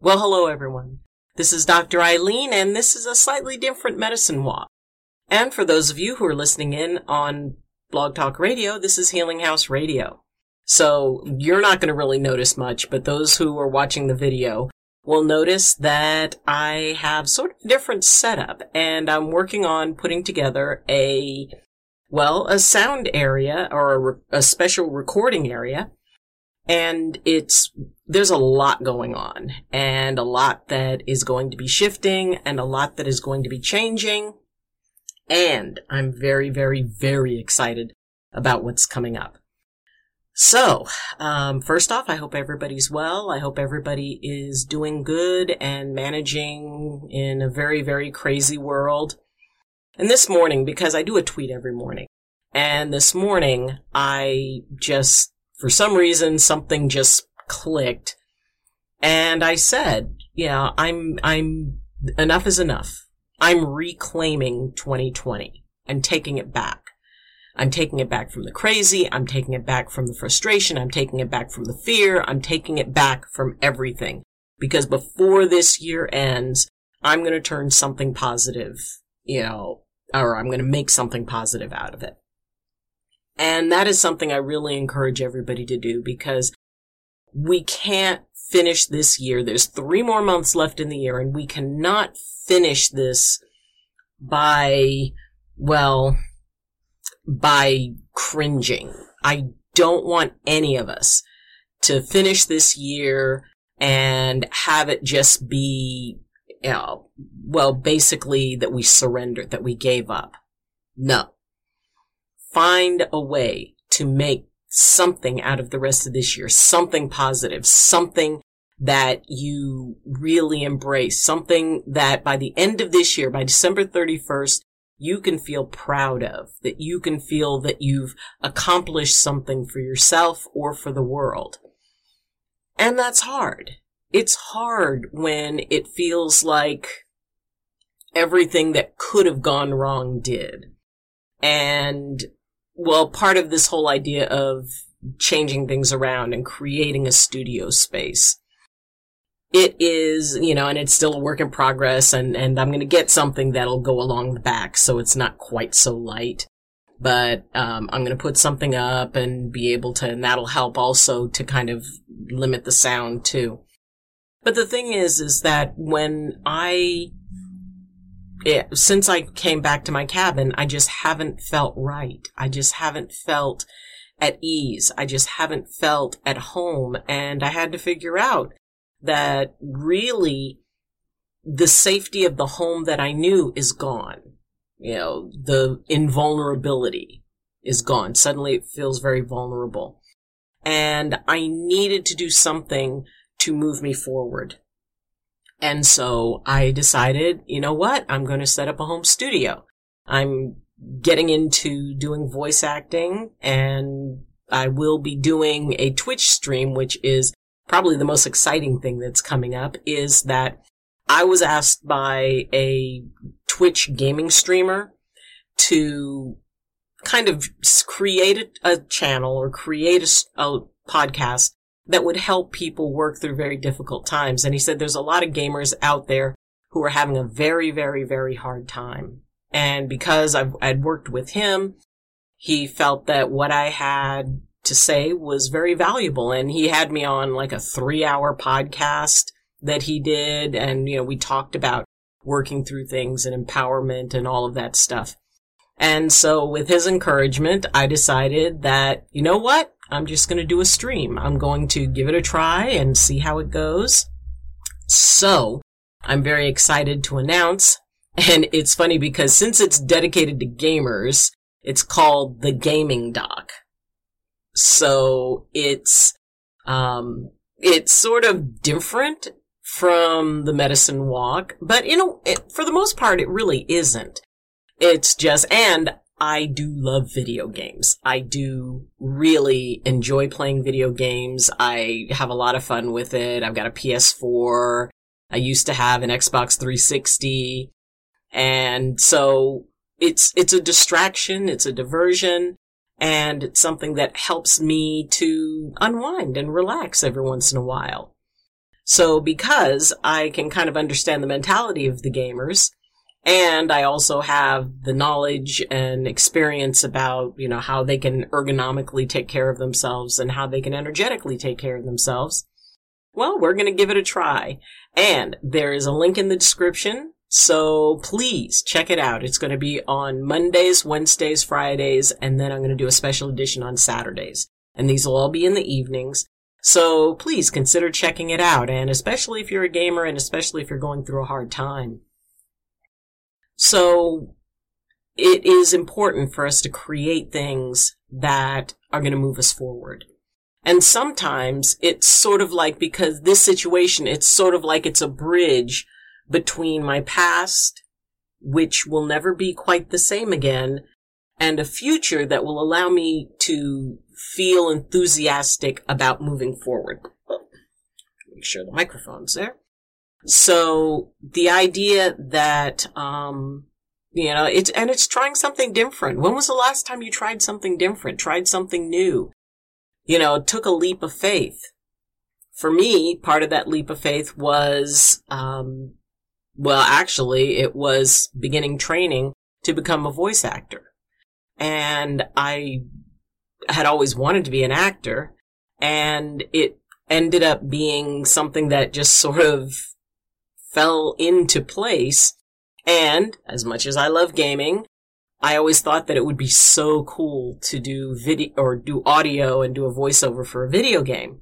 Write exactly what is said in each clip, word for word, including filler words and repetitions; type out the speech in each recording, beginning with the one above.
Well, hello everyone. This is Doctor Ayleen, and this is a slightly different Medicine Walk. And for those of you who are listening in on Blog Talk Radio, this is Healing House Radio. So you're not going to really notice much, but those who are watching the video will notice that I have sort of a different setup, and I'm working on putting together a, well, a sound area or a, re- a special recording area. And it's, there's a lot going on, and a lot that is going to be shifting, and a lot that is going to be changing. And I'm very, very, very excited about what's coming up. So, um, first off, I hope everybody's well. I hope everybody is doing good and managing in a very, very crazy world. And this morning, because I do a tweet every morning, and this morning I just, for some reason, something just clicked, and I said, yeah, I'm, I'm, enough is enough. I'm reclaiming twenty twenty. I'm taking it back. I'm taking it back from the crazy. I'm taking it back from the frustration. I'm taking it back from the fear. I'm taking it back from everything. Because before this year ends, I'm going to turn something positive, you know, or I'm going to make something positive out of it. And that is something I really encourage everybody to do, because we can't finish this year. There's three more months left in the year, and we cannot finish this by, well, by cringing. I don't want any of us to finish this year and have it just be, you know, well, basically that we surrendered, that we gave up. No. Find a way to make something out of the rest of this year, something positive, something that you really embrace, something that by the end of this year, by December thirty-first, you can feel proud of, that you can feel that you've accomplished something for yourself or for the world. And that's hard. It's hard when it feels like everything that could have gone wrong did. And well, part of this whole idea of changing things around and creating a studio space, it is, you know, and it's still a work in progress, and, and I'm going to get something that'll go along the back, so it's not quite so light. But um, I'm going to put something up and be able to, and that'll help also to kind of limit the sound too. But the thing is, is that when I, It, since I came back to my cabin, I just haven't felt right. I just haven't felt at ease. I just haven't felt at home. And I had to figure out that really the safety of the home that I knew is gone. You know, the invulnerability is gone. Suddenly it feels very vulnerable. And I needed to do something to move me forward. And so I decided, you know what? I'm going to set up a home studio. I'm getting into doing voice acting, and I will be doing a Twitch stream, which is probably the most exciting thing that's coming up, is that I was asked by a Twitch gaming streamer to kind of create a, a channel or create a, a podcast that would help people work through very difficult times. And he said there's a lot of gamers out there who are having a very, very, very hard time. And because I've, I'd worked with him, he felt that what I had to say was very valuable. And he had me on like a three-hour podcast that he did. And, you know, we talked about working through things and empowerment and all of that stuff. And so with his encouragement, I decided that, you know what? I'm just going to do a stream. I'm going to give it a try and see how it goes. So I'm very excited to announce, and it's funny because since it's dedicated to gamers, it's called the Gaming Doc. So it's, um, it's sort of different from the Medicine Walk, but you know, it, for the most part, it really isn't. It's just, and I do love video games. I do really enjoy playing video games. I have a lot of fun with it. I've got a P S four. I used to have an Xbox three sixty. And so it's it's a distraction, it's a diversion, and it's something that helps me to unwind and relax every once in a while. So because I can kind of understand the mentality of the gamers, and I also have the knowledge and experience about, you know, how they can ergonomically take care of themselves and how they can energetically take care of themselves, well, we're going to give it a try. And there is a link in the description, so please check it out. It's going to be on Mondays, Wednesdays, Fridays, and then I'm going to do a special edition on Saturdays. And these will all be in the evenings. So please consider checking it out, and especially if you're a gamer and especially if you're going through a hard time. So it is important for us to create things that are going to move us forward. And sometimes it's sort of like, because this situation, it's sort of like it's a bridge between my past, which will never be quite the same again, and a future that will allow me to feel enthusiastic about moving forward. Make sure the microphone's there. So the idea that, um, you know, it's, and it's trying something different. When was the last time you tried something different, tried something new? You know, took a leap of faith. For me, part of that leap of faith was, um, well, actually, it was beginning training to become a voice actor. And I had always wanted to be an actor, and it ended up being something that just sort of fell into place. And as much as I love gaming, I always thought that it would be so cool to do video or do audio and do a voiceover for a video game.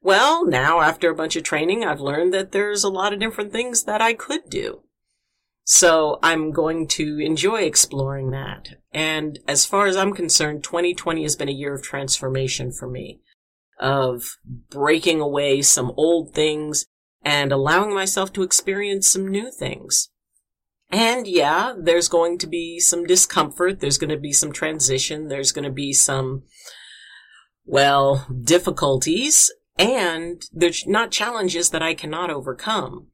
Well, now after a bunch of training, I've learned that there's a lot of different things that I could do. So I'm going to enjoy exploring that. And as far as I'm concerned, twenty twenty has been a year of transformation for me, of breaking away some old things and allowing myself to experience some new things. And yeah, there's going to be some discomfort. There's going to be some transition. There's going to be some, well, difficulties. And there's not challenges that I cannot overcome.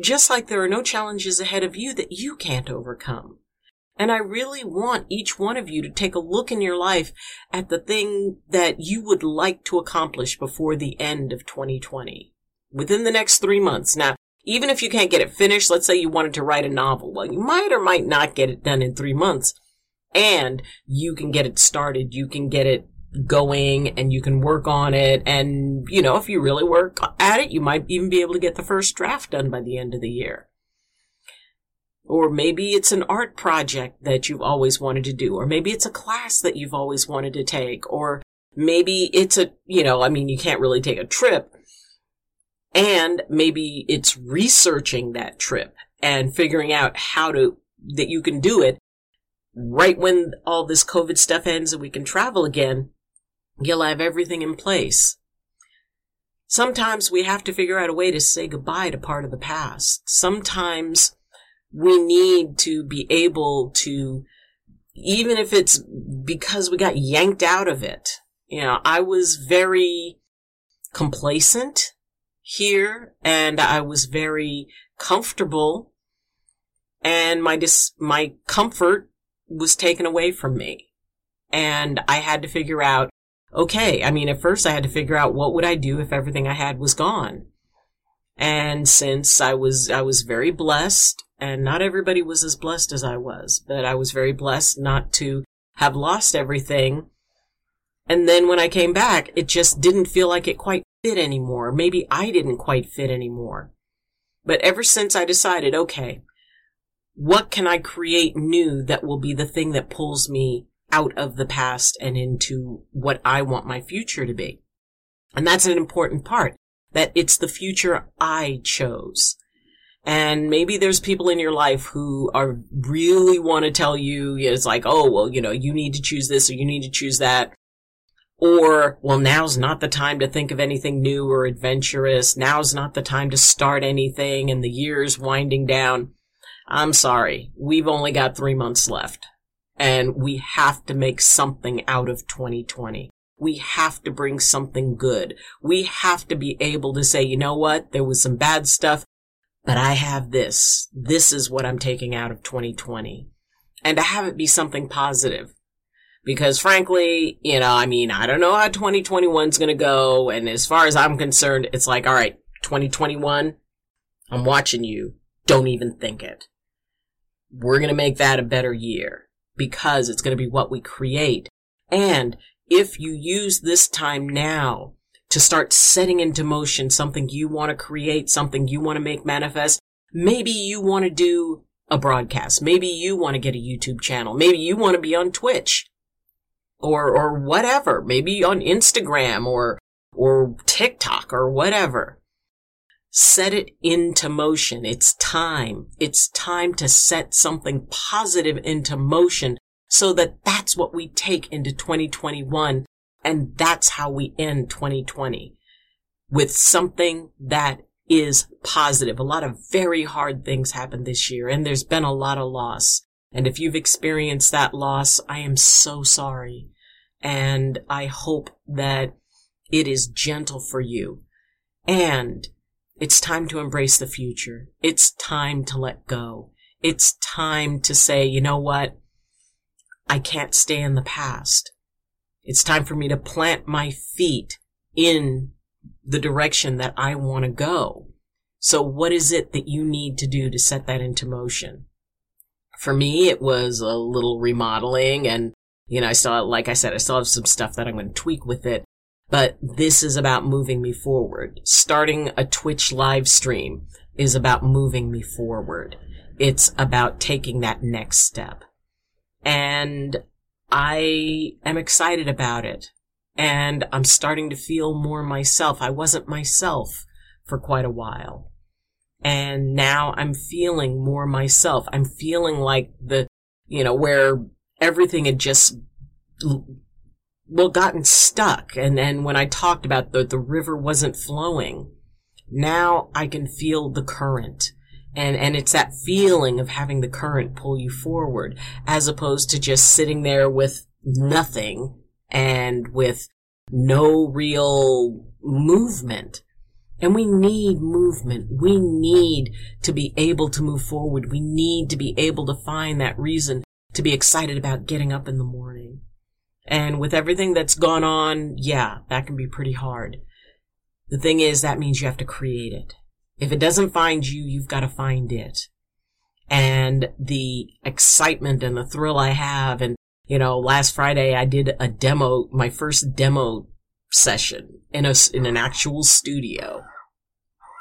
Just like there are no challenges ahead of you that you can't overcome. And I really want each one of you to take a look in your life at the thing that you would like to accomplish before the end of twenty twenty, within the next three months. Now, even if you can't get it finished, let's say you wanted to write a novel. Well, you might or might not get it done in three months, and you can get it started. You can get it going, and you can work on it. And, you know, if you really work at it, you might even be able to get the first draft done by the end of the year. Or maybe it's an art project that you've always wanted to do, or maybe it's a class that you've always wanted to take, or maybe it's a, you know, I mean, you can't really take a trip, and maybe it's researching that trip and figuring out how to, that you can do it right when all this COVID stuff ends and we can travel again. You'll have everything in place. Sometimes we have to figure out a way to say goodbye to part of the past. Sometimes we need to be able to, even if it's because we got yanked out of it. You know, I was very complacent here, and I was very comfortable, and my dis- my comfort was taken away from me. And I had to figure out, okay, I mean, at first I had to figure out what would I do if everything I had was gone. And since I was, I was very blessed, and not everybody was as blessed as I was, but I was very blessed not to have lost everything. And then when I came back, it just didn't feel like it quite fit anymore. Maybe I didn't quite fit anymore. But ever since I decided, okay, what can I create new that will be the thing that pulls me out of the past and into what I want my future to be? And that's an important part. That it's the future I chose. And maybe there's people in your life who are really want to tell you, it's like, oh, well, you know, you need to choose this or you need to choose that. Or, well, now's not the time to think of anything new or adventurous. Now's not the time to start anything, and the year's winding down. I'm sorry. We've only got three months left, and we have to make something out of twenty twenty. We have to bring something good. We have to be able to say, you know what? There was some bad stuff, but I have this. This is what I'm taking out of twenty twenty. And to have it be something positive. Because frankly, you know, I mean, I don't know how twenty twenty-one is going to go. And as far as I'm concerned, it's like, all right, twenty twenty-one, I'm watching you. Don't even think it. We're going to make that a better year because it's going to be what we create. And if you use this time now to start setting into motion something you want to create, something you want to make manifest, maybe you want to do a broadcast. Maybe you want to get a YouTube channel. Maybe you want to be on Twitch or, or whatever. Maybe on Instagram or, or TikTok or whatever. Set it into motion. It's time. It's time to set something positive into motion so that that's what we take into twenty twenty-one. And that's how we end twenty twenty, with something that is positive. A lot of very hard things happened this year, and there's been a lot of loss. And if you've experienced that loss, I am so sorry. And I hope that it is gentle for you. And it's time to embrace the future. It's time to let go. It's time to say, you know what? I can't stay in the past. It's time for me to plant my feet in the direction that I want to go. So what is it that you need to do to set that into motion? For me, it was a little remodeling, and, you know, I saw, like I said, I still have some stuff that I'm going to tweak with it, but this is about moving me forward. Starting a Twitch live stream is about moving me forward. It's about taking that next step. And I am excited about it, and I'm starting to feel more myself. I wasn't myself for quite a while, and now I'm feeling more myself. I'm feeling like the, you know, where everything had just, well, gotten stuck, and, and when I talked about the, the river wasn't flowing, now I can feel the current. And and it's that feeling of having the current pull you forward, as opposed to just sitting there with nothing and with no real movement. And we need movement. We need to be able to move forward. We need to be able to find that reason to be excited about getting up in the morning. And with everything that's gone on, yeah, that can be pretty hard. The thing is, that means you have to create it. If it doesn't find you, you've got to find it. And the excitement and the thrill I have. And, you know, last Friday I did a demo, my first demo session in a, in an actual studio.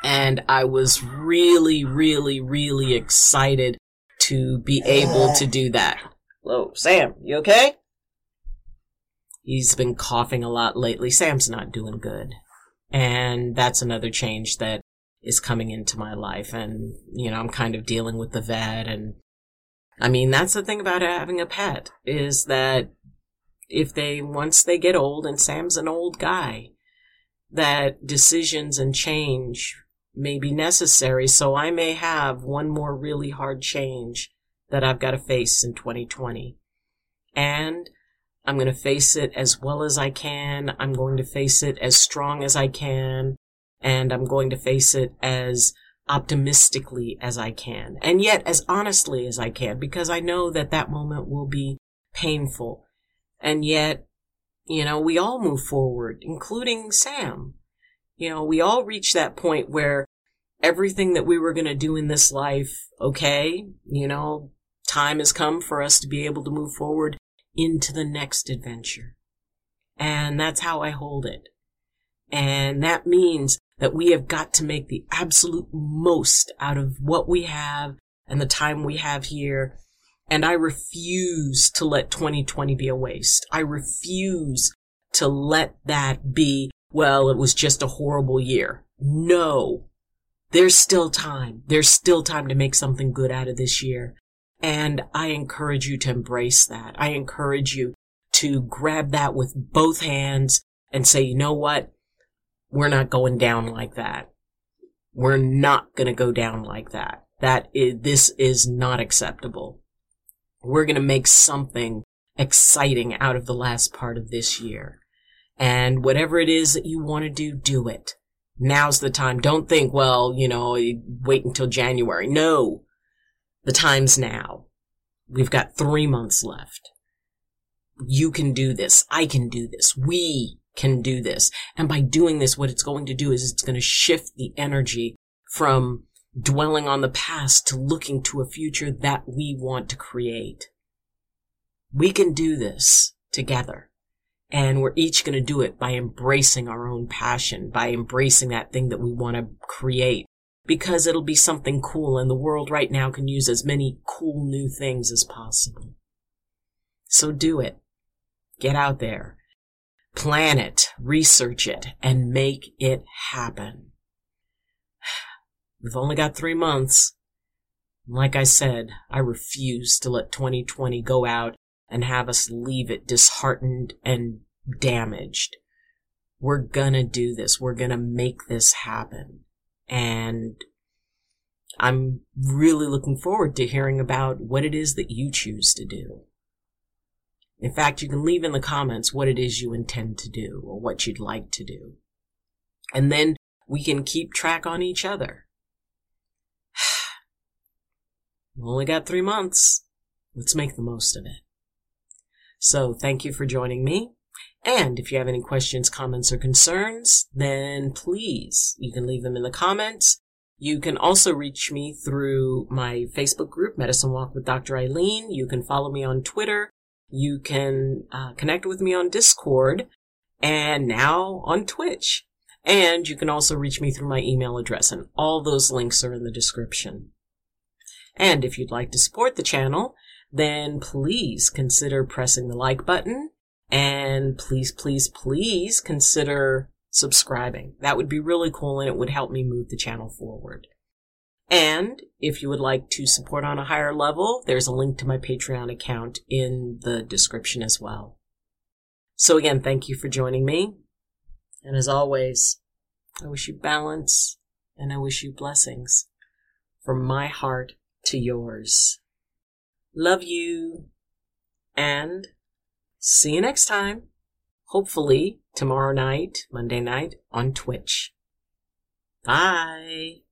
And I was really, really, really excited to be able to do that. Hello, Sam, you okay? He's been coughing a lot lately. Sam's not doing good. And that's another change that is coming into my life. And, you know, I'm kind of dealing with the vet. And I mean, that's the thing about having a pet, is that if they, once they get old, and Sam's an old guy, that decisions and change may be necessary. So I may have one more really hard change that I've got to face in twenty twenty. And I'm going to face it as well as I can. I'm going to face it as strong as I can. And I'm going to face it as optimistically as I can, and yet as honestly as I can, because I know that that moment will be painful. And yet, you know, we all move forward, including Sam. You know, we all reach that point where everything that we were going to do in this life, okay, you know, time has come for us to be able to move forward into the next adventure. And that's how I hold it. And that means that we have got to make the absolute most out of what we have and the time we have here. And I refuse to let twenty twenty be a waste. I refuse to let that be, well, it was just a horrible year. No, there's still time. There's still time to make something good out of this year. And I encourage you to embrace that. I encourage you to grab that with both hands and say, you know what? We're not going down like that. We're not going to go down like that. That is, this is not acceptable. We're going to make something exciting out of the last part of this year. And whatever it is that you want to do, do it. Now's the time. Don't think, well, you know, wait until January. No, the time's now. We've got three months left. You can do this. I can do this. We can do this. And by doing this, what it's going to do is it's going to shift the energy from dwelling on the past to looking to a future that we want to create. We can do this together. And we're each going to do it by embracing our own passion, by embracing that thing that we want to create, because it'll be something cool, and the world right now can use as many cool new things as possible. So do it. Get out there. Plan it, research it, and make it happen. We've only got three months. Like I said, I refuse to let twenty twenty go out and have us leave it disheartened and damaged. We're gonna do this. We're gonna make this happen. And I'm really looking forward to hearing about what it is that you choose to do. In fact, you can leave in the comments what it is you intend to do or what you'd like to do. And then we can keep track on each other. We've only got three months. Let's make the most of it. So thank you for joining me. And if you have any questions, comments, or concerns, then please, you can leave them in the comments. You can also reach me through my Facebook group, Medicine Walk with Doctor Ayleen. You can follow me on Twitter. You can uh, connect with me on Discord and now on Twitch. And you can also reach me through my email address, and all those links are in the description. And if you'd like to support the channel, then please consider pressing the like button. And please, please, please consider subscribing. That would be really cool, and it would help me move the channel forward. And if you would like to support on a higher level, there's a link to my Patreon account in the description as well. So again, thank you for joining me. And as always, I wish you balance, and I wish you blessings from my heart to yours. Love you, and see you next time. Hopefully tomorrow night, Monday night on Twitch. Bye.